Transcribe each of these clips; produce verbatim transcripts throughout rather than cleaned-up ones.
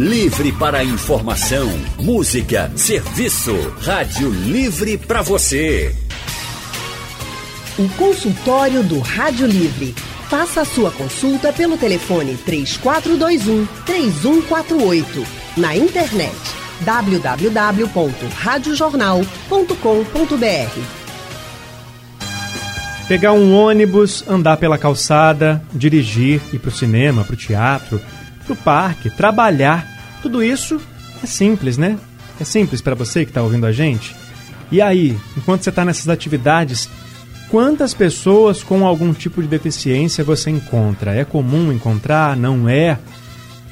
Livre para informação, música, serviço. Rádio Livre para você. O consultório do Rádio Livre. Faça a sua consulta pelo telefone três quatro dois um, três um quatro oito. Na internet w w w ponto rádio jornal ponto com ponto b r. Pegar um ônibus, andar pela calçada, dirigir, ir para o cinema, para o teatro, para o parque, trabalhar. Tudo isso é simples, né? É simples para você que está ouvindo a gente. E aí, enquanto você está nessas atividades, quantas pessoas com algum tipo de deficiência você encontra? É comum encontrar? Não é?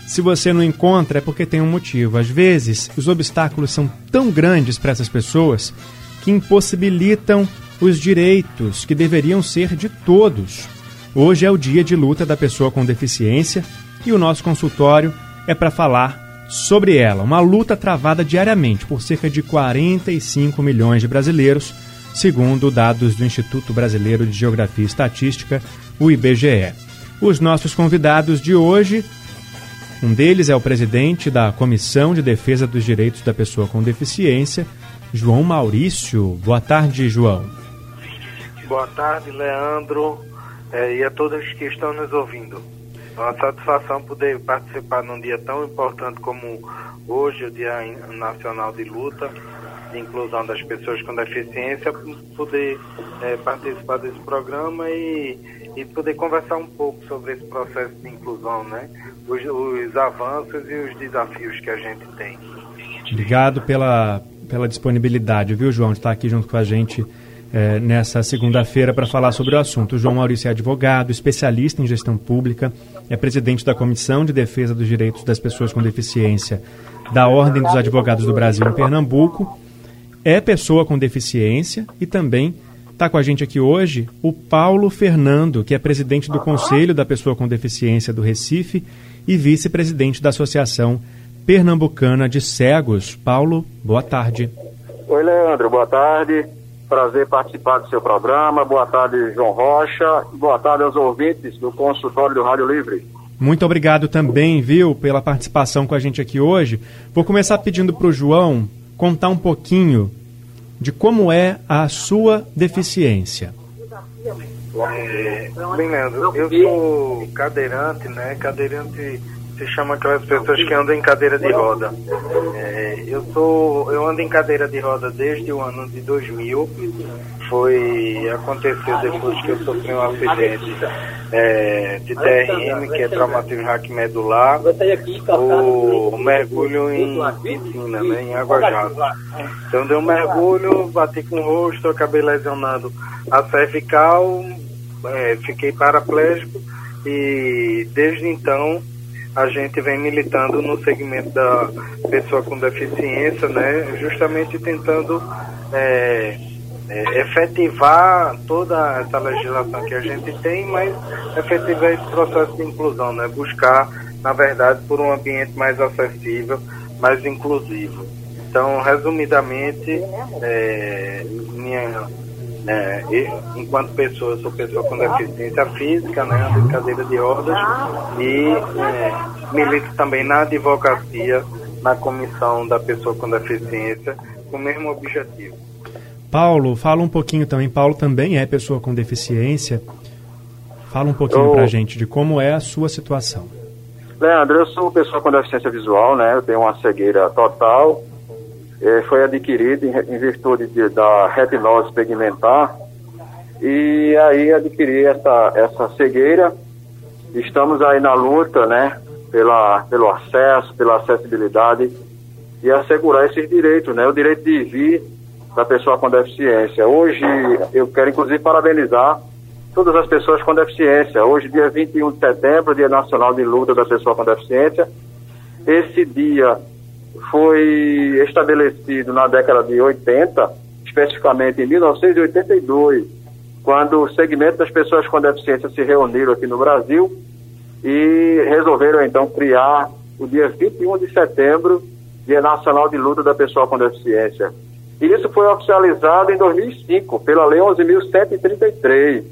Se você não encontra, é porque tem um motivo. Às vezes, os obstáculos são tão grandes para essas pessoas que impossibilitam os direitos que deveriam ser de todos. Hoje é o Dia de Luta da Pessoa com Deficiência e o nosso consultório é para falar sobre ela. Uma luta travada diariamente por cerca de quarenta e cinco milhões de brasileiros, segundo dados do Instituto Brasileiro de Geografia e Estatística, o I B G E. Os nossos convidados de hoje, um deles é o presidente da Comissão de Defesa dos Direitos da Pessoa com Deficiência, João Maurício. Boa tarde, João. Boa tarde, Leandro, eh, e a todos que estão nos ouvindo. É uma satisfação poder participar num dia tão importante como hoje, o Dia Nacional de Luta de Inclusão das Pessoas com Deficiência, poder eh, participar desse programa e, e poder conversar um pouco sobre esse processo de inclusão, né? Os, os avanços e os desafios que a gente tem. Obrigado pela, pela disponibilidade, viu, João, de estar aqui junto com a gente É, nessa segunda-feira para falar sobre o assunto. O João Maurício é advogado, especialista em gestão pública, é presidente da Comissão de Defesa dos Direitos das Pessoas com Deficiência da Ordem dos Advogados do Brasil em Pernambuco, é pessoa com deficiência e também está com a gente aqui hoje o Paulo Fernando, que é presidente do Conselho da Pessoa com Deficiência do Recife e vice-presidente da Associação Pernambucana de Cegos. Paulo, boa tarde. Oi, Leandro, boa tarde. Prazer participar do seu programa. Boa tarde, João Rocha. Boa tarde aos ouvintes do Consultório do Rádio Livre. Muito obrigado também, viu, pela participação com a gente aqui hoje. Vou começar pedindo para o João contar um pouquinho de como é a sua deficiência. É, bem, Leandro, eu sou cadeirante, né? Cadeirante se chama aquelas pessoas que andam em cadeira de roda. É, eu, sou, eu ando em cadeira de roda desde o ano de dois mil. Foi, aconteceu depois que eu sofri um acidente é, de T R M, que é traumatismo raquimedular, ou mergulho em piscina, né, em água jato. Então deu um mergulho, bati com o rosto, acabei lesionando a cervical, é, fiquei paraplégico e desde então a gente vem militando no segmento da pessoa com deficiência, né? Justamente tentando é, é, efetivar toda essa legislação que a gente tem, mas efetivar esse processo de inclusão, né? Buscar, na verdade, por um ambiente mais acessível, mais inclusivo. Então, resumidamente, é, minha, é, eu, enquanto pessoa, eu sou pessoa com deficiência física, né? Ando em cadeira de rodas e é, milito também na advocacia, na comissão da pessoa com deficiência, com o mesmo objetivo. Paulo, fala um pouquinho também. Paulo também é pessoa com deficiência. Fala um pouquinho eu... pra gente de como é a sua situação. Leandro, eu sou pessoa com deficiência visual, né? Eu tenho uma cegueira total. É, foi adquirida em, em virtude de, da retinose pigmentar. E aí adquiri essa, essa cegueira. Estamos aí na luta, né, pela, pelo acesso, pela acessibilidade e assegurar esses direitos, né, o direito de vir da pessoa com deficiência. Hoje eu quero inclusive parabenizar todas as pessoas com deficiência. Hoje, dia vinte e um de setembro, Dia Nacional de Luta da Pessoa com Deficiência. Esse dia foi estabelecido na década de oitenta, especificamente em mil novecentos e oitenta e dois, quando o segmento das pessoas com deficiência se reuniram aqui no Brasil e resolveram, então, criar o dia vinte e um de setembro, Dia Nacional de Luta da Pessoa com Deficiência. E isso foi oficializado em dois mil e cinco, pela Lei onze mil setecentos e trinta e três.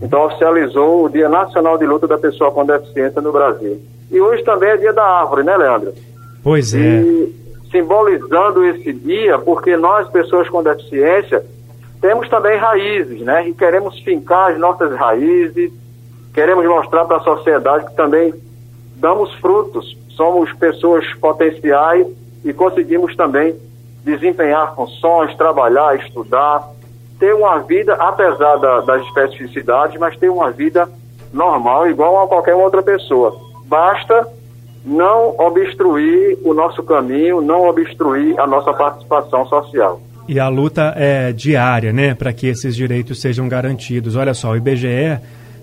Então, oficializou o Dia Nacional de Luta da Pessoa com Deficiência no Brasil. E hoje também é Dia da Árvore, né, Leandro? Pois é. E simbolizando esse dia, porque nós, pessoas com deficiência, temos também raízes, né? E queremos fincar as nossas raízes, queremos mostrar para a sociedade que também damos frutos, somos pessoas potenciais e conseguimos também desempenhar funções, trabalhar, estudar, ter uma vida, apesar da, das especificidades, mas ter uma vida normal, igual a qualquer outra pessoa. Basta não obstruir o nosso caminho, não obstruir a nossa participação social. E a luta é diária, né, para que esses direitos sejam garantidos. Olha só, o I B G E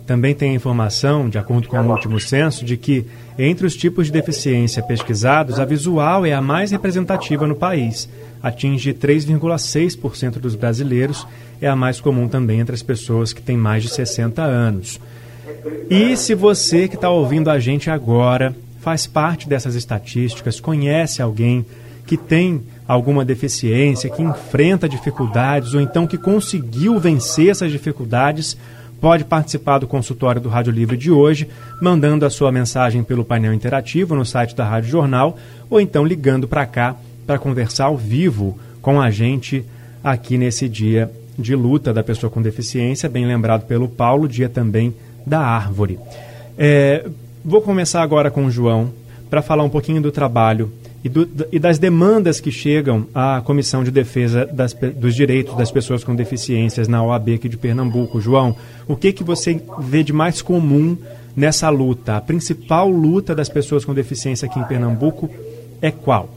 também tem informação, de acordo com o último censo, de que entre os tipos de deficiência pesquisados, a visual é a mais representativa no país. Atinge três vírgula seis por cento dos brasileiros, é a mais comum também entre as pessoas que têm mais de sessenta anos. E se você que está ouvindo a gente agora faz parte dessas estatísticas, conhece alguém que tem alguma deficiência, que enfrenta dificuldades ou então que conseguiu vencer essas dificuldades, pode participar do consultório do Rádio Livre de hoje, mandando a sua mensagem pelo painel interativo no site da Rádio Jornal ou então ligando para cá para conversar ao vivo com a gente aqui nesse dia de luta da pessoa com deficiência, bem lembrado pelo Paulo, dia também da árvore. É, vou começar agora com o João para falar um pouquinho do trabalho E, do, e das demandas que chegam à Comissão de Defesa das, dos Direitos das Pessoas com Deficiências na O A B aqui de Pernambuco. João, o que, que você vê de mais comum nessa luta? A principal luta das pessoas com deficiência aqui em Pernambuco é qual?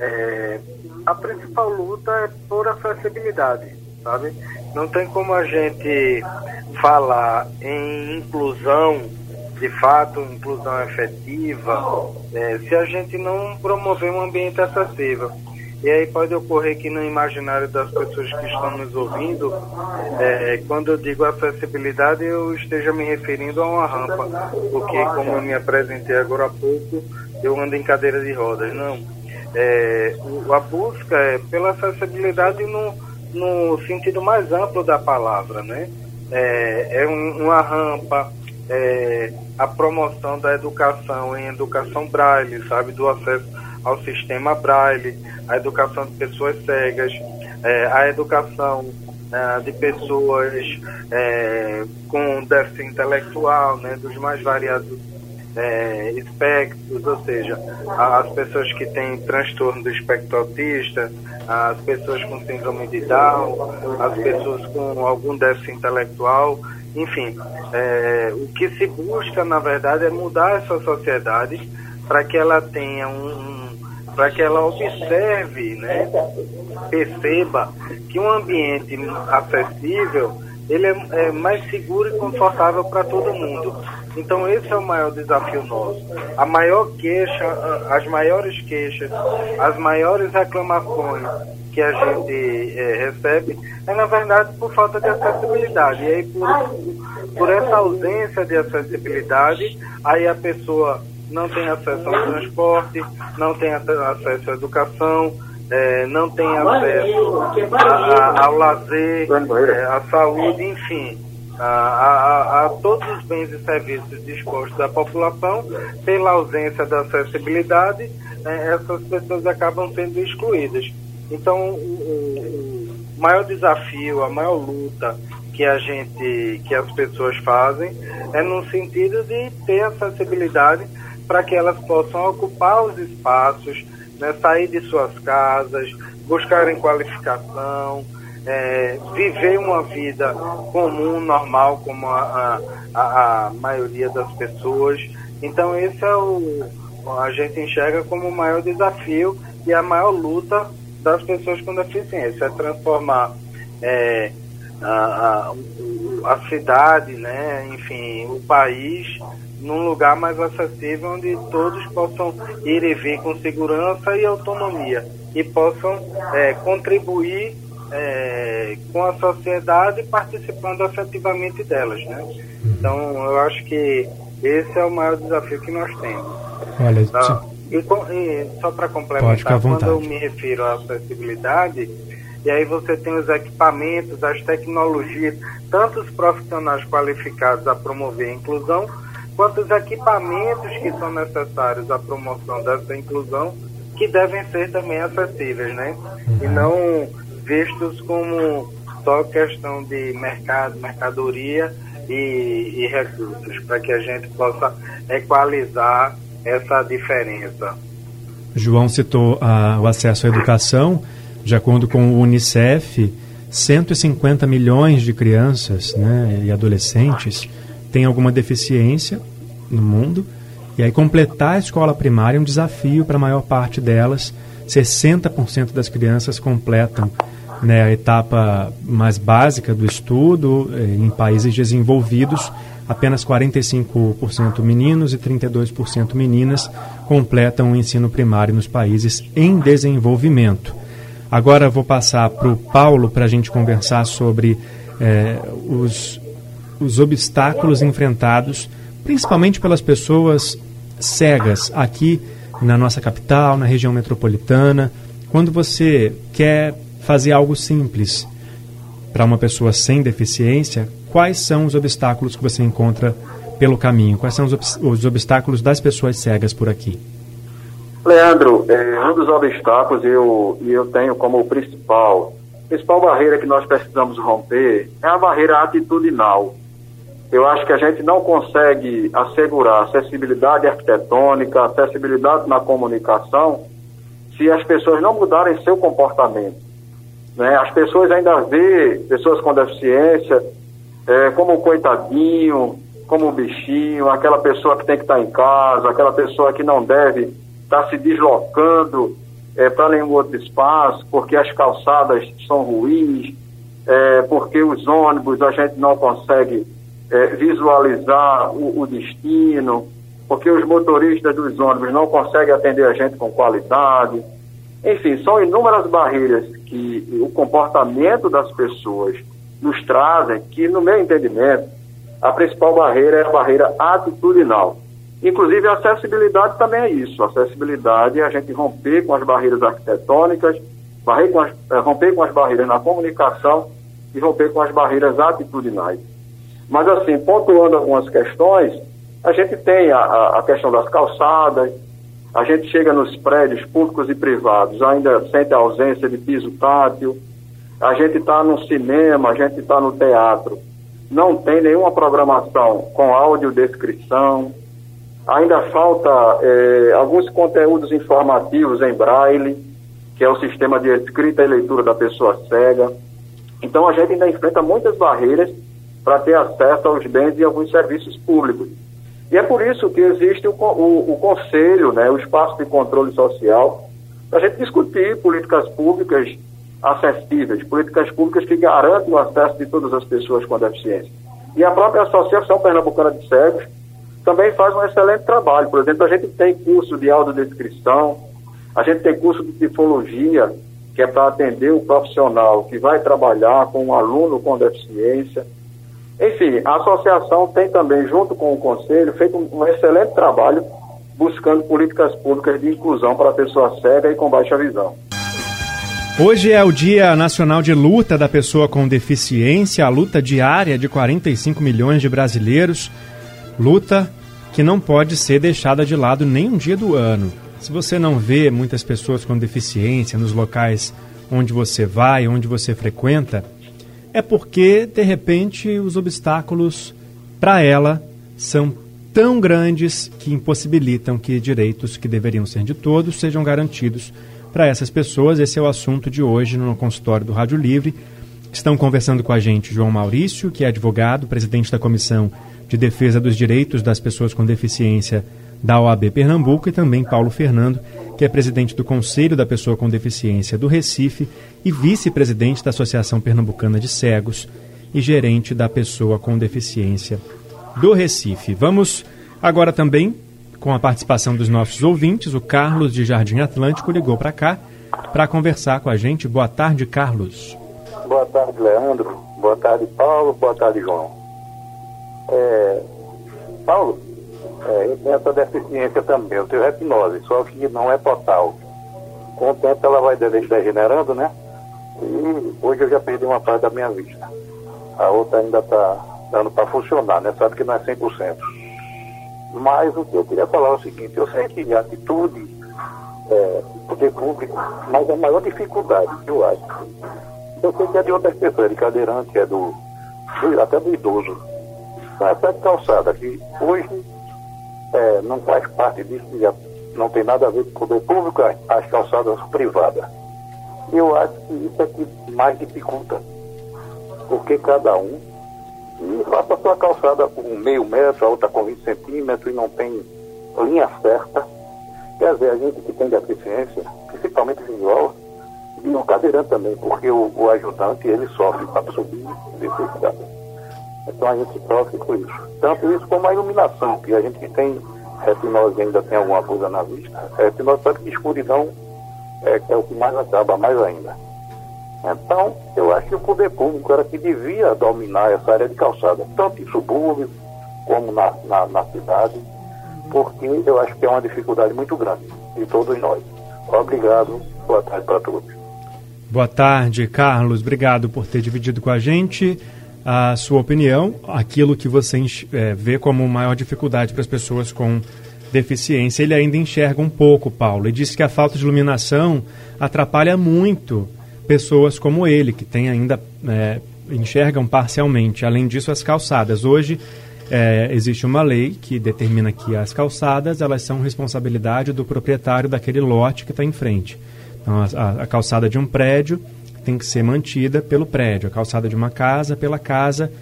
É, a principal luta é por acessibilidade, sabe? Não tem como a gente falar em inclusão, de fato, inclusão efetiva, é, se a gente não promover um ambiente acessível. E aí pode ocorrer que no imaginário das pessoas que estão nos ouvindo, é, quando eu digo acessibilidade, eu esteja me referindo a uma rampa, porque como eu me apresentei agora há pouco, eu ando em cadeira de rodas. Não. É, a busca é pela acessibilidade no, no sentido mais amplo da palavra, né? É, é um, uma rampa, É, a promoção da educação em educação braille, sabe, do acesso ao sistema braille, a educação de pessoas cegas, é, a educação é, de pessoas é, com déficit intelectual, né, dos mais variados é, espectros, ou seja, as pessoas que têm transtorno do espectro autista, as pessoas com síndrome de Down, as pessoas com algum déficit intelectual. Enfim, é, o que se busca, na verdade, é mudar essa sociedade para que ela tenha um, um para que ela observe, né, perceba que um ambiente acessível, ele é, é mais seguro e confortável para todo mundo. Então esse é o maior desafio nosso. A maior queixa, as maiores queixas, as maiores reclamações que a gente é, recebe é, na verdade, por falta de acessibilidade. E aí, por, por essa ausência de acessibilidade, aí a pessoa não tem acesso ao transporte, não tem acesso à educação, é, não tem acesso a, a, ao lazer, é, à saúde, enfim, a, a, a todos os bens e serviços dispostos à população. Pela ausência da acessibilidade, é, essas pessoas acabam sendo excluídas. Então, o maior desafio, a maior luta que a gente, que as pessoas fazem é no sentido de ter acessibilidade para que elas possam ocupar os espaços, né, sair de suas casas, buscarem qualificação, é, viver uma vida comum, normal, como a, a, a maioria das pessoas. Então, esse é o, a gente enxerga como o maior desafio e a maior luta das pessoas com deficiência, é transformar é, a, a, a cidade, né, enfim, o país, num lugar mais acessível, onde todos possam ir e vir com segurança e autonomia, e possam é, contribuir é, com a sociedade, participando efetivamente delas, né? Então, eu acho que esse é o maior desafio que nós temos. Olha, tá? E, e só para complementar, quando eu me refiro à acessibilidade, e aí você tem os equipamentos, as tecnologias, tanto os profissionais qualificados a promover a inclusão, quanto os equipamentos que são necessários à promoção dessa inclusão, que devem ser também acessíveis, né? E não vistos como só questão de mercado, mercadoria e, e recursos, para que a gente possa equalizar essa diferença. João citou ah, o acesso à educação. De acordo com o Unicef, cento e cinquenta milhões de crianças, né, e adolescentes têm alguma deficiência no mundo, e aí completar a escola primária é um desafio para a maior parte delas. Sessenta por cento das crianças completam, né, a etapa mais básica do estudo. Em países desenvolvidos, apenas quarenta e cinco por cento meninos e trinta e dois por cento meninas completam o ensino primário nos países em desenvolvimento. Agora vou passar para o Paulo para a gente conversar sobre eh, os, os obstáculos enfrentados, principalmente pelas pessoas cegas aqui na nossa capital, na região metropolitana. Quando você quer fazer algo simples para uma pessoa sem deficiência, quais são os obstáculos que você encontra pelo caminho? Quais são os, ob- os obstáculos das pessoas cegas por aqui? Leandro, eh, um dos obstáculos, e eu, eu tenho como principal, a principal barreira que nós precisamos romper é a barreira atitudinal. Eu acho que a gente não consegue assegurar acessibilidade arquitetônica, acessibilidade na comunicação, se as pessoas não mudarem seu comportamento, né? As pessoas ainda vê pessoas com deficiência eh, como um coitadinho, como um bichinho, aquela pessoa que tem que estar em casa, aquela pessoa que não deve está se deslocando é, para nenhum outro espaço, porque as calçadas são ruins, é, porque os ônibus a gente não consegue é, visualizar o, o destino, porque os motoristas dos ônibus não conseguem atender a gente com qualidade. Enfim, são inúmeras barreiras que o comportamento das pessoas nos trazem, que, no meu entendimento, a principal barreira é a barreira atitudinal. Inclusive, a acessibilidade também é isso. A acessibilidade é a gente romper com as barreiras arquitetônicas, com as, romper com as barreiras na comunicação e romper com as barreiras atitudinais. Mas, assim, pontuando algumas questões, a gente tem a, a questão das calçadas, a gente chega nos prédios públicos e privados, ainda sente a ausência de piso tátil, a gente está no cinema, a gente está no teatro, não tem nenhuma programação com audiodescrição. Ainda falta eh, alguns conteúdos informativos em braille, que é o sistema de escrita e leitura da pessoa cega. Então a gente ainda enfrenta muitas barreiras para ter acesso aos bens e alguns serviços públicos. E é por isso que existe o, o, o conselho, né, o espaço de controle social, para a gente discutir políticas públicas acessíveis, políticas públicas que garantam o acesso de todas as pessoas com deficiência. E a própria Associação Pernambucana de Cegos também faz um excelente trabalho. Por exemplo, a gente tem curso de audiodescrição, a gente tem curso de psicologia, que é para atender o profissional que vai trabalhar com um aluno com deficiência. Enfim, a associação tem também, junto com o conselho, feito um excelente trabalho buscando políticas públicas de inclusão para a pessoa cega e com baixa visão. Hoje é o Dia Nacional de Luta da Pessoa com Deficiência, a luta diária de quarenta e cinco milhões de brasileiros. Luta que não pode ser deixada de lado nem um dia do ano. Se você não vê muitas pessoas com deficiência nos locais onde você vai, onde você frequenta, é porque, de repente, os obstáculos para ela são tão grandes que impossibilitam que direitos que deveriam ser de todos sejam garantidos para essas pessoas. Esse é o assunto de hoje no Consultório do Rádio Livre. Estão conversando com a gente João Maurício, que é advogado, presidente da Comissão de Defesa dos Direitos das Pessoas com Deficiência da O A B Pernambuco, e também Paulo Fernando, que é presidente do Conselho da Pessoa com Deficiência do Recife e vice-presidente da Associação Pernambucana de Cegos e gerente da Pessoa com Deficiência do Recife. Vamos agora também com a participação dos nossos ouvintes. O Carlos de Jardim Atlântico ligou para cá para conversar com a gente. Boa tarde, Carlos. Boa tarde, Leandro. Boa tarde, Paulo. Boa tarde, João. É, Paulo, é, eu tenho essa deficiência também, eu tenho retinose, só que não é total. Com o tempo ela vai degenerando, né? E hoje eu já perdi uma parte da minha vista. A outra ainda está dando para funcionar, né? Sabe que não é cem por cento. Mas o que eu queria falar é o seguinte: eu sei que a atitude é, do poder público, mas a maior dificuldade que eu acho, eu sei que é de outras pessoas, de cadeirante, é do, até do idoso, essa calçada que hoje é, não faz parte disso, já não tem nada a ver com o poder público, as, as calçadas privadas. Eu acho que isso é que mais dificulta, porque cada um e faça a sua calçada com meio metro, a outra com vinte centímetros, e não tem linha certa. Quer dizer, a gente que tem deficiência, principalmente visual, e o cadeirante também, porque o, o ajudante, ele sofre para subir dificuldade. Então a gente sofre com isso. Tanto isso como a iluminação, que a gente que tem retinose ainda tem alguma coisa na vista. Retinose sabe que escuridão é, é o que mais acaba, mais ainda. Então, eu acho que o poder público era que devia dominar essa área de calçada, tanto em subúrbio como na, na, na cidade, porque eu acho que é uma dificuldade muito grande de todos nós. Obrigado, boa tarde para todos. Boa tarde, Carlos. Obrigado por ter dividido com a gente a sua opinião, aquilo que você é, vê como maior dificuldade para as pessoas com deficiência. Ele ainda enxerga um pouco, Paulo, e disse que a falta de iluminação atrapalha muito pessoas como ele, que tem ainda é, enxergam parcialmente. Além disso, as calçadas. Hoje é, existe uma lei que determina que as calçadas, elas são responsabilidade do proprietário daquele lote que está em frente. Então, a, a calçada de um prédio tem que ser mantida pelo prédio, a calçada de uma casa pela casa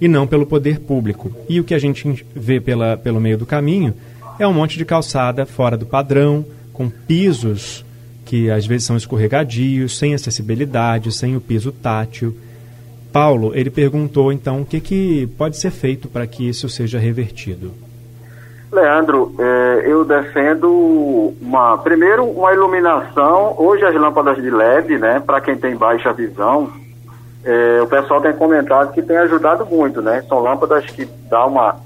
e não pelo poder público. E o que a gente vê pela, pelo meio do caminho é um monte de calçada fora do padrão, com pisos que às vezes são escorregadios, sem acessibilidade, sem o piso tátil. Paulo, ele perguntou, então, o que, que pode ser feito para que isso seja revertido? Leandro, eh, eu defendo, uma, primeiro, uma iluminação. Hoje as lâmpadas de L E D, né, para quem tem baixa visão, eh, o pessoal tem comentado que tem ajudado muito, né? São lâmpadas que dão uma,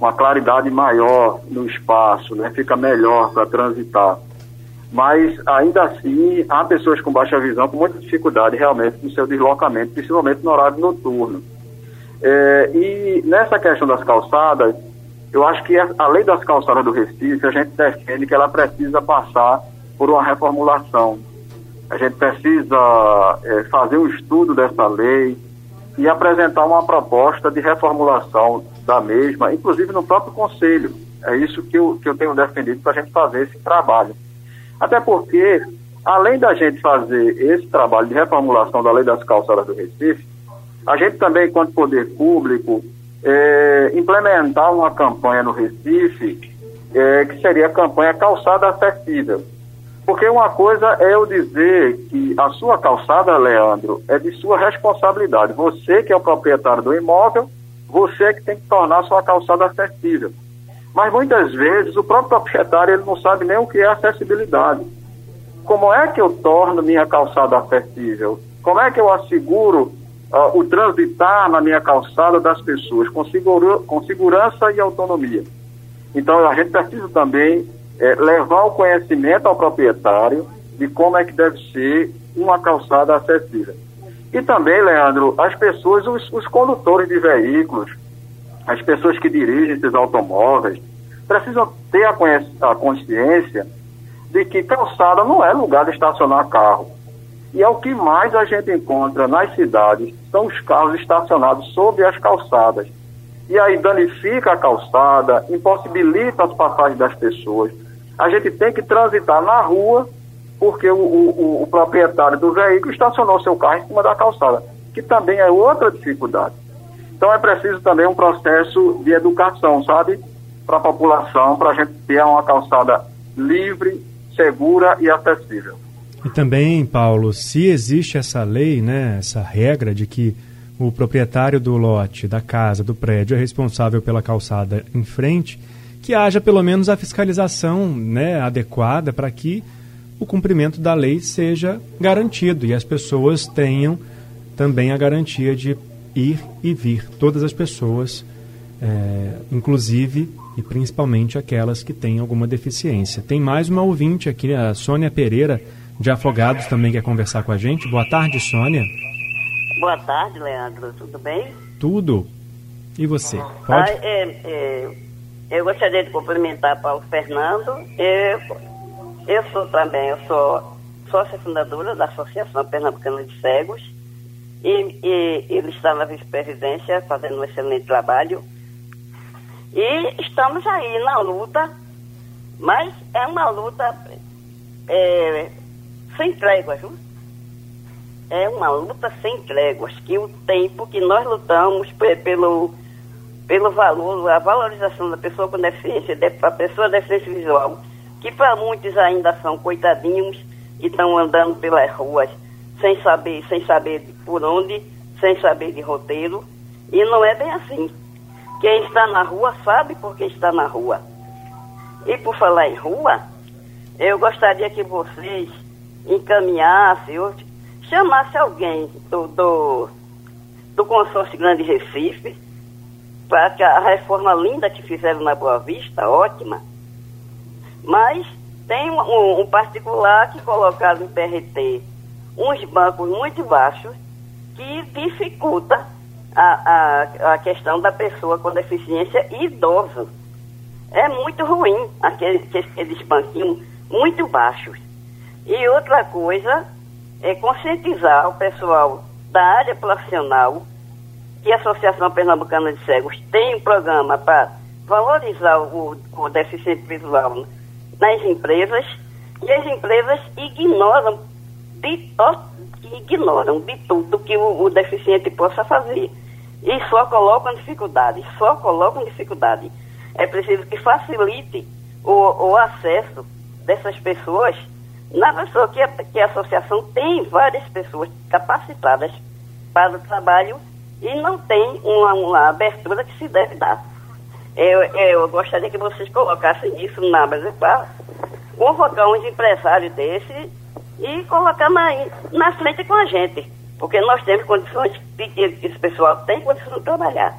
uma claridade maior no espaço, né? Fica melhor para transitar. Mas, ainda assim, há pessoas com baixa visão com muita dificuldade realmente no seu deslocamento, principalmente no horário noturno. É, e nessa questão das calçadas, eu acho que a, a lei das calçadas do Recife, a gente defende que ela precisa passar por uma reformulação. A gente precisa é, fazer um estudo dessa lei e apresentar uma proposta de reformulação da mesma, inclusive no próprio Conselho. É isso que eu, que eu tenho defendido para a gente fazer esse trabalho. Até porque, além da gente fazer esse trabalho de reformulação da Lei das Calçadas do Recife, a gente também, enquanto poder público, é, implementar uma campanha no Recife, é, que seria a campanha Calçada Acessível. Porque uma coisa é eu dizer que a sua calçada, Leandro, é de sua responsabilidade. Você que é o proprietário do imóvel, você é que tem que tornar a sua calçada acessível. Mas muitas vezes o próprio proprietário ele não sabe nem o que é acessibilidade. Como é que eu torno minha calçada acessível? Como é que eu asseguro uh, o transitar na minha calçada das pessoas com, seguro, com segurança e autonomia? Então a gente precisa também é, levar o conhecimento ao proprietário de como é que deve ser uma calçada acessível. E também, Leandro, as pessoas, os, os condutores de veículos, as pessoas que dirigem esses automóveis precisam ter a, a consciência de que calçada não é lugar de estacionar carro. E é o que mais a gente encontra nas cidades, são os carros estacionados sobre as calçadas. E aí danifica a calçada, impossibilita as passagens das pessoas. A gente tem que transitar na rua porque o, o, o proprietário do veículo estacionou seu carro em cima da calçada, que também é outra dificuldade. Então é preciso também um processo de educação, sabe? Para a população, para a gente ter uma calçada livre, segura e acessível. E também, Paulo, se existe essa lei, né, essa regra de que o proprietário do lote, da casa, do prédio é responsável pela calçada em frente, que haja pelo menos a fiscalização, né, adequada para que o cumprimento da lei seja garantido e as pessoas tenham também a garantia de ir e vir, todas as pessoas, é, inclusive e principalmente aquelas que têm alguma deficiência. Tem mais uma ouvinte aqui, a Sônia Pereira, de Afogados, também quer conversar com a gente. Boa tarde, Sônia. Boa tarde, Leandro. Tudo bem? Tudo. E você? Pode? Ah, é, é, Eu gostaria de cumprimentar Paulo Fernando. Eu, eu sou também, eu sou sócia fundadora da Associação Pernambucana de Cegos e, e ele está na vice-presidência fazendo um excelente trabalho. E estamos aí na luta, mas é uma luta é, sem tréguas, viu? É uma luta sem tréguas, que o tempo que nós lutamos pelo, pelo valor, a valorização da pessoa com deficiência, da pessoa de deficiência visual, que para muitos ainda são coitadinhos e estão andando pelas ruas sem saber, sem saber por onde, sem saber de roteiro, e não é bem assim. Quem está na rua sabe porque está na rua. E por falar em rua, eu gostaria que vocês encaminhassem, ou chamasse alguém do, do, do consórcio Grande Recife, para que a reforma linda que fizeram na Boa Vista, ótima, mas tem um, um particular que colocaram no B R T uns bancos muito baixos que dificulta a, a, a questão da pessoa com deficiência idosa. É muito ruim aquele, aqueles banquinhos muito baixos. E outra coisa é conscientizar o pessoal da área profissional que a Associação Pernambucana de Cegos tem um programa para valorizar o, o deficiente visual nas empresas, e as empresas ignoram de, ignoram de tudo que o, o deficiente possa fazer e só colocam dificuldade, só colocam dificuldade. É preciso que facilite o, o acesso dessas pessoas. Na pessoa que a, que a associação tem várias pessoas capacitadas para o trabalho e não tem uma, uma abertura que se deve dar. Eu, eu gostaria que vocês colocassem isso na mesa para convocar uns empresários desse e colocar na, na frente com a gente, porque nós temos condições, que esse pessoal tem condições de trabalhar.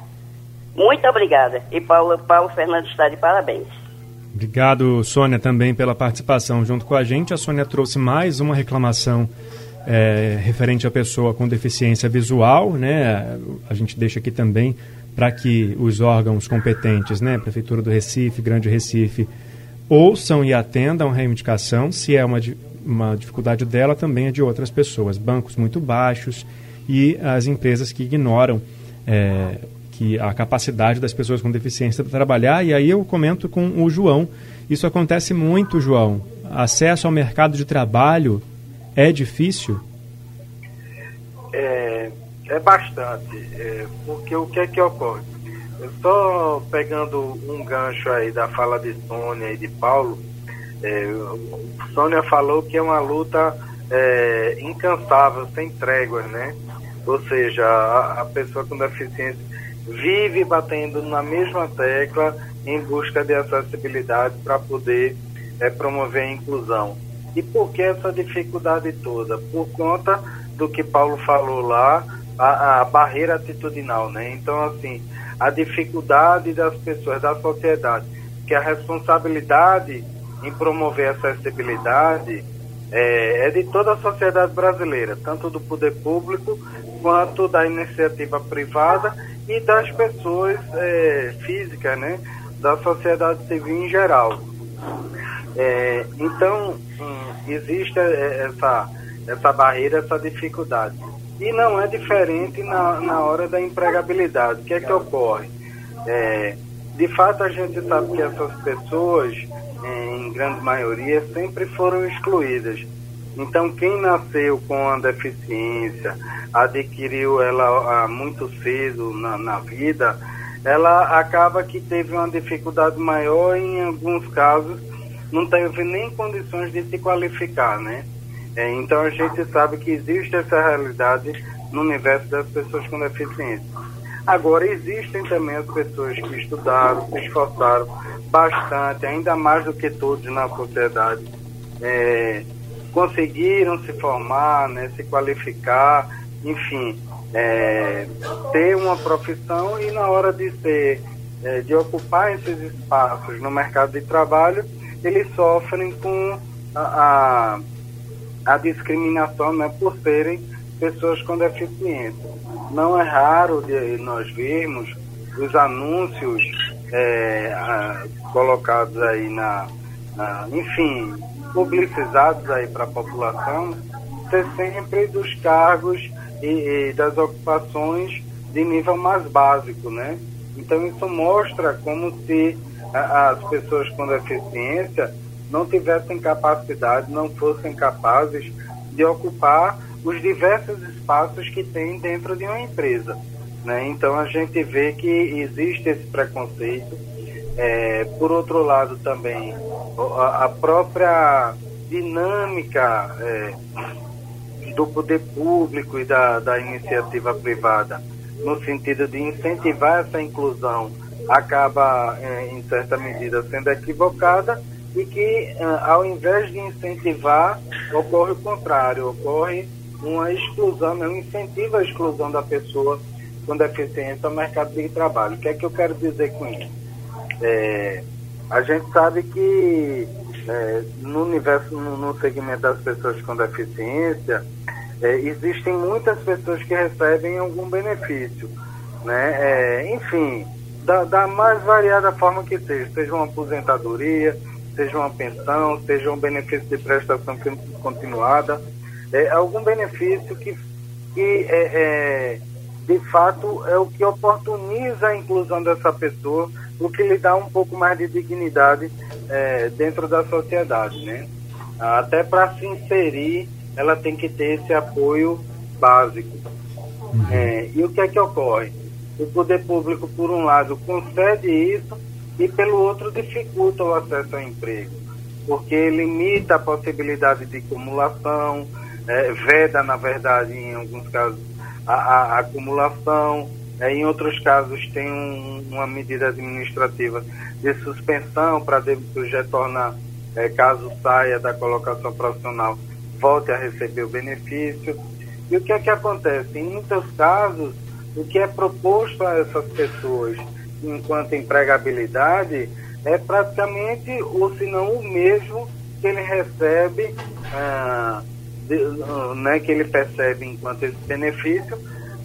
Muito obrigada. E Paulo, Paulo Fernando está de parabéns. Obrigado, Sônia, também pela participação junto com a gente. A Sônia trouxe mais uma reclamação é, referente à pessoa com deficiência visual, né? A gente deixa aqui também para que os órgãos competentes, né, Prefeitura do Recife, Grande Recife, ouçam e atendam a reivindicação, se é uma, uma dificuldade dela, também é de outras pessoas. Bancos muito baixos e as empresas que ignoram é, que a capacidade das pessoas com deficiência para trabalhar. E aí eu comento com o João, isso acontece muito, João. Acesso ao mercado de trabalho é difícil? É, é bastante, é, porque o que é que ocorre? Eu só pegando um gancho aí da fala de Sônia e de Paulo, é, Sônia falou que é uma luta é, incansável, sem tréguas, né? Ou seja, a, a pessoa com deficiência vive batendo na mesma tecla em busca de acessibilidade para poder é, promover a inclusão. E por que essa dificuldade toda? Por conta do que Paulo falou lá, a, a barreira atitudinal, né? Então, assim, a dificuldade das pessoas, da sociedade, que a responsabilidade em promover a acessibilidade é, é de toda a sociedade brasileira, tanto do poder público quanto da iniciativa privada e das pessoas é, físicas, né, da sociedade civil em geral. É, então, existe essa, essa barreira, essa dificuldade. E não é diferente na, na hora da empregabilidade. O que é que ocorre? É, de fato, a gente sabe que essas pessoas, em grande maioria, sempre foram excluídas. Então, quem nasceu com a deficiência, adquiriu ela muito cedo na, na vida, ela acaba que teve uma dificuldade maior e, em alguns casos, não teve nem condições de se qualificar, né? É, então, a gente sabe que existe essa realidade no universo das pessoas com deficiência. Agora, existem também as pessoas que estudaram, se esforçaram bastante, ainda mais do que todos na sociedade, é, conseguiram se formar, né, se qualificar, enfim, é, ter uma profissão e na hora de ser, é, de ocupar esses espaços no mercado de trabalho, eles sofrem com a, a, a discriminação, né, por serem pessoas com deficiência. Não é raro de nós vermos os anúncios é, a, colocados aí na, na, enfim, publicizados aí para a população, ser sempre dos cargos e, e das ocupações de nível mais básico, né? Então isso mostra como se a, as pessoas com deficiência não tivessem capacidade, não fossem capazes de ocupar os diversos espaços que tem dentro de uma empresa, né? Então a gente vê que existe esse preconceito. É, por outro lado também, a, a própria dinâmica é, do poder público e da, da iniciativa privada, no sentido de incentivar essa inclusão, acaba, é, em certa medida, sendo equivocada, e que, ao invés de incentivar, ocorre o contrário, ocorre uma exclusão, não incentiva a exclusão da pessoa com deficiência ao mercado de trabalho. O que é que eu quero dizer com isso? É, a gente sabe que é, no universo, no, no segmento das pessoas com deficiência, é, existem muitas pessoas que recebem algum benefício, né? É, enfim, da, da mais variada forma que seja, seja uma aposentadoria, seja uma pensão, seja um benefício de prestação continuada, é, algum benefício que, que é, é, de fato é o que oportuniza a inclusão dessa pessoa, o que lhe dá um pouco mais de dignidade é, dentro da sociedade, né? Até para se inserir, ela tem que ter esse apoio básico. É, e o que é que ocorre? O poder público, por um lado, concede isso, e pelo outro dificulta o acesso ao emprego, porque limita a possibilidade de acumulação, é, veda, na verdade, em alguns casos, a, a acumulação, é, em outros casos tem um, uma medida administrativa de suspensão para depois retornar, é, caso saia da colocação profissional, volte a receber o benefício. E o que é que acontece? Em muitos casos, o que é proposto a essas pessoas enquanto empregabilidade é praticamente, ou se não o mesmo que ele recebe, ah, de, né, que ele percebe enquanto esse benefício,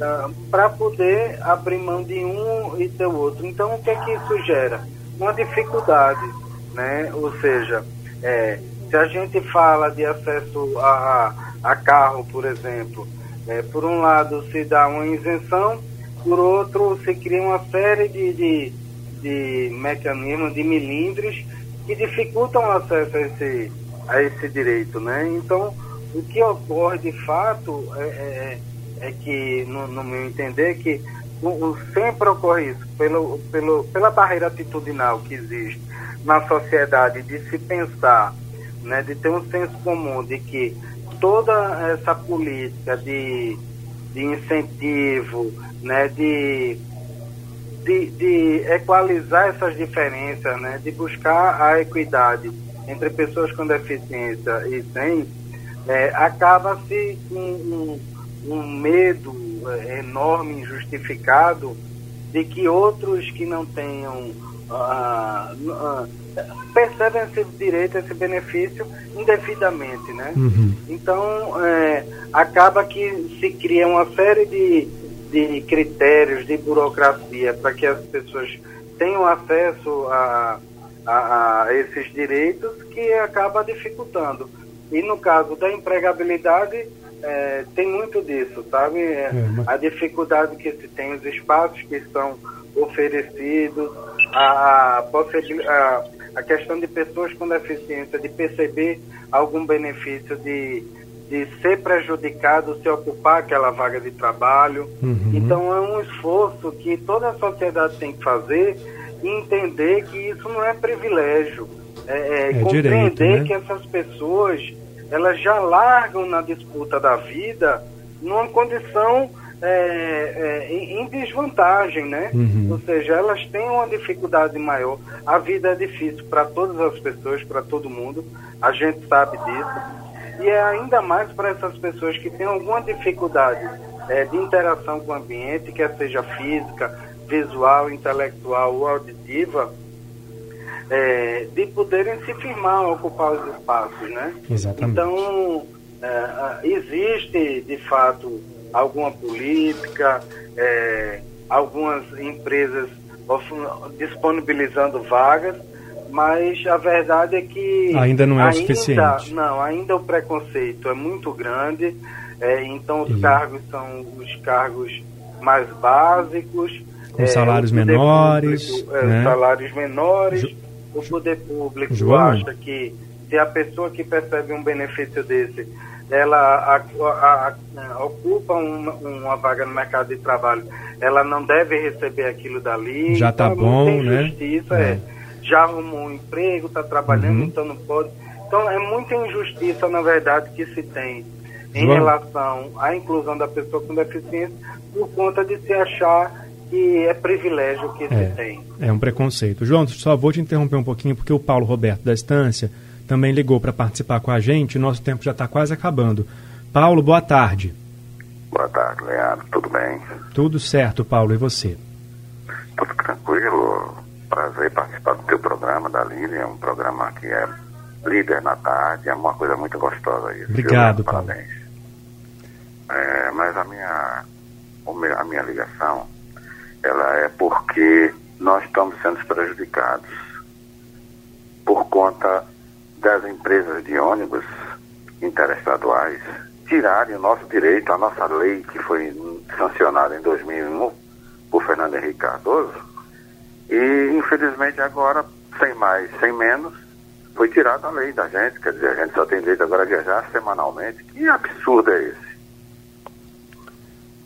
ah, para poder abrir mão de um e do outro. Então o que é que isso gera? Uma dificuldade, né? Ou seja, é, se a gente fala de acesso a, a carro, por exemplo, é, por um lado se dá uma isenção, por outro, se cria uma série de, de, de mecanismos, de milindres, que dificultam o acesso a esse, a esse direito, né? Então, o que ocorre de fato é, é, é que, no, no meu entender, que o, o, sempre ocorre isso, pelo, pelo, pela barreira atitudinal que existe na sociedade de se pensar, né, de ter um senso comum de que toda essa política de, de incentivo, né, de, de, de equalizar essas diferenças, né, de buscar a equidade entre pessoas com deficiência e sem, é, acaba-se um, um, um medo enorme, injustificado, de que outros que não tenham, ah, ah, percebem esse direito, esse benefício indevidamente, né? Uhum. Então, é, acaba que se cria uma série de de critérios, de burocracia, para que as pessoas tenham acesso a, a, a esses direitos, que acaba dificultando. E no caso da empregabilidade, é, tem muito disso, sabe? É, a dificuldade que se tem, os espaços que são oferecidos, a, a, a questão de pessoas com deficiência, de perceber algum benefício de de ser prejudicado se ocupar aquela vaga de trabalho. Uhum. Então é um esforço que toda a sociedade tem que fazer e entender que isso não é privilégio. É, é, é compreender direito, né? Que essas pessoas, elas já largam na disputa da vida numa condição é, é, em desvantagem, né? Uhum. Ou seja, elas têm uma dificuldade maior. A vida é difícil para todas as pessoas, para todo mundo. A gente sabe disso. E é ainda mais para essas pessoas que têm alguma dificuldade é, de interação com o ambiente, quer seja física, visual, intelectual ou auditiva, é, de poderem se firmar, ocupar os espaços, né? Exatamente. Então, é, existe, de fato, alguma política, é, algumas empresas disponibilizando vagas, mas a verdade é que... Ainda não é ainda, o suficiente. Não, ainda o preconceito é muito grande, é, então os Sim. cargos são os cargos mais básicos. Com é, salários menores. Público, é, né? Salários menores. Jo... O poder público João. acha que se a pessoa que percebe um benefício desse, ela a, a, a, ocupa uma, uma vaga no mercado de trabalho, ela não deve receber aquilo dali. Já está então, bom, né? Justiça, é. É. Já arrumou um emprego, está trabalhando, uhum. então não pode. Então é muita injustiça, na verdade, que se tem em João. relação à inclusão da pessoa com deficiência por conta de se achar que é privilégio que é, se tem. É um preconceito. João, só vou te interromper um pouquinho, porque o Paulo Roberto da Estância também ligou para participar com a gente. Nosso tempo já está quase acabando. Paulo, boa tarde. Boa tarde, Leandro. Tudo bem? Tudo certo, Paulo. E você? Tudo tranquilo. Prazer participar do teu programa, da Lili. É um programa que é líder na tarde. É uma coisa muito gostosa isso. Obrigado, viu? Paulo. Parabéns. É, mas a minha, a minha ligação, ela é porque nós estamos sendo prejudicados por conta das empresas de ônibus interestaduais tirarem o nosso direito, a nossa lei que foi sancionada em dois mil e um por Fernando Henrique Cardoso, e infelizmente agora, sem mais, sem menos, foi tirada a lei da gente, quer dizer, a gente só tem direito agora a viajar semanalmente. Que absurdo é esse?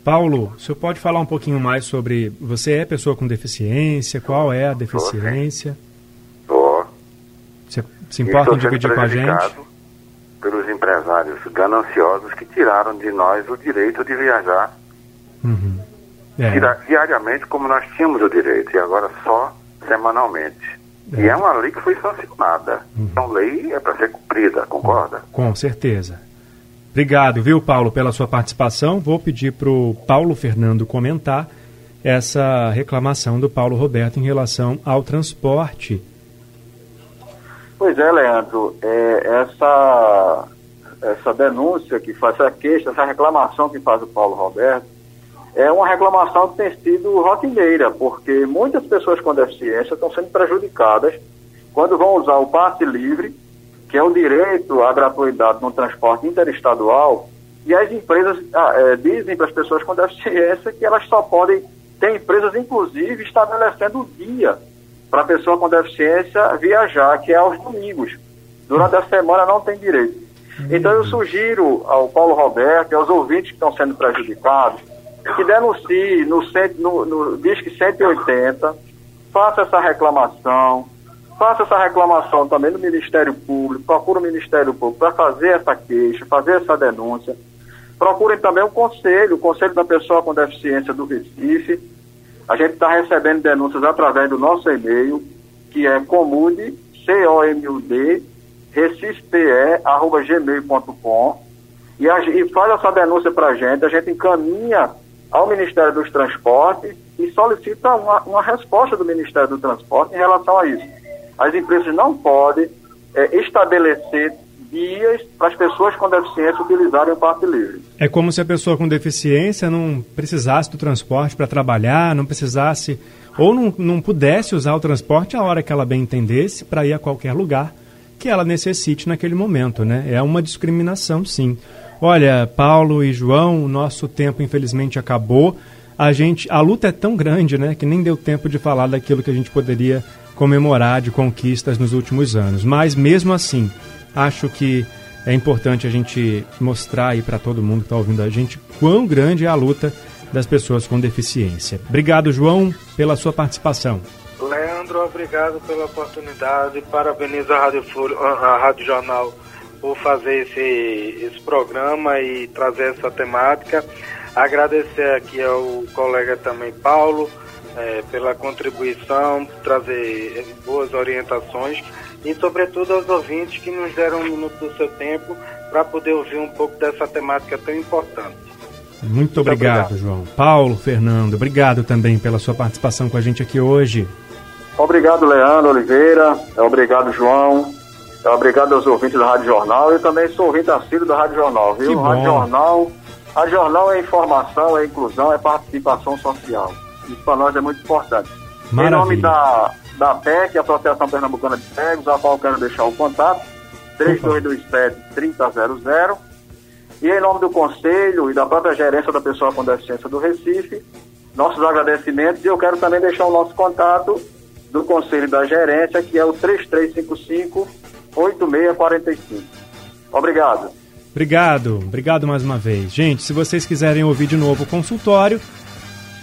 Paulo, o senhor pode falar um pouquinho mais sobre, você é pessoa com deficiência, qual é a deficiência? Sou, sim. Sou. Você se importa de dividir com a gente? Pelos empresários gananciosos que tiraram de nós o direito de viajar. Uhum. É. Tira, diariamente, como nós tínhamos o direito, e agora só semanalmente. É. E é uma lei que foi sancionada. Uhum. Então, lei é para ser cumprida, concorda? Com certeza. Obrigado, viu, Paulo, pela sua participação. Vou pedir para o Paulo Fernando comentar essa reclamação do Paulo Roberto em relação ao transporte. Pois é, Leandro, é, essa, essa denúncia que faz, essa queixa, essa reclamação que faz o Paulo Roberto, é uma reclamação que tem sido rotineira, porque muitas pessoas com deficiência estão sendo prejudicadas quando vão usar o passe livre, que é o direito à gratuidade no transporte interestadual, e as empresas é, dizem para as pessoas com deficiência que elas só podem, tem empresas inclusive estabelecendo o dia para a pessoa com deficiência viajar, que é aos domingos. Durante a semana não tem direito. Então eu sugiro ao Paulo Roberto e aos ouvintes que estão sendo prejudicados que denuncie no, no, no Disque cento e oitenta, faça essa reclamação, faça essa reclamação também no Ministério Público, procure o Ministério Público para fazer essa queixa, fazer essa denúncia. Procurem também o Conselho, o Conselho da Pessoa com Deficiência do Recife. A gente está recebendo denúncias através do nosso e-mail, que é comude, C O M U D, recife p e arroba gmail ponto com, e, e faz essa denúncia para a gente. A gente encaminha ao Ministério dos Transportes e solicita uma, uma resposta do Ministério do Transporte em relação a isso. As empresas não podem é, estabelecer dias para as pessoas com deficiência utilizarem o passe livre. É como se a pessoa com deficiência não precisasse do transporte para trabalhar, não precisasse ou não, não pudesse usar o transporte a hora que ela bem entendesse para ir a qualquer lugar que ela necessite naquele momento, né? É uma discriminação, sim. Olha, Paulo e João, o nosso tempo infelizmente acabou. A gente, a luta é tão grande, né, que nem deu tempo de falar daquilo que a gente poderia comemorar de conquistas nos últimos anos. Mas mesmo assim, acho que é importante a gente mostrar aí para todo mundo que está ouvindo a gente quão grande é a luta das pessoas com deficiência. Obrigado, João, pela sua participação. Leandro, obrigado pela oportunidade. Parabenizo a Rádio, a Rádio Jornal por fazer esse, esse programa e trazer essa temática. Agradecer aqui ao colega também, Paulo, é, pela contribuição, trazer boas orientações. E, sobretudo, aos ouvintes que nos deram um minuto do seu tempo para poder ouvir um pouco dessa temática tão importante. Muito, Muito obrigado, obrigado, João. Paulo, Fernando, obrigado também pela sua participação com a gente aqui hoje. Obrigado, Leandro Oliveira. Obrigado, João. Obrigado aos ouvintes da Rádio Jornal. Eu também sou ouvinte assíduo da Rádio Jornal, viu? Que bom. Rádio Jornal. A Jornal é informação, é inclusão, é participação social. Isso para nós é muito importante. Maravilha. Em nome da, da P E C, Associação Pernambucana de Cegos, a qual quero deixar o contato, três dois dois sete, três zero zero zero. E em nome do Conselho e da própria Gerência da Pessoa com Deficiência do Recife, nossos agradecimentos. E eu quero também deixar o nosso contato do Conselho e da Gerência, que é o três três cinco cinco, oito seis quatro cinco. Obrigado. Obrigado, obrigado mais uma vez. Gente, se vocês quiserem ouvir de novo o consultório,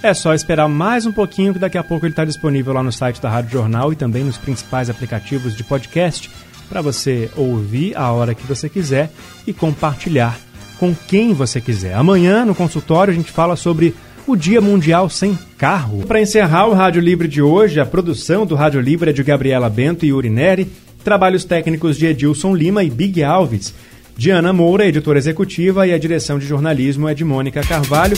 é só esperar mais um pouquinho, que daqui a pouco ele está disponível lá no site da Rádio Jornal e também nos principais aplicativos de podcast, para você ouvir a hora que você quiser e compartilhar com quem você quiser. Amanhã, no consultório, a gente fala sobre o Dia Mundial Sem Carro. Para encerrar o Rádio Livre de hoje, a produção do Rádio Livre é de Gabriela Bento e Yuri Neri, trabalhos técnicos de Edilson Lima e Big Alves. Diana Moura, editora executiva, e a direção de jornalismo é de Mônica Carvalho.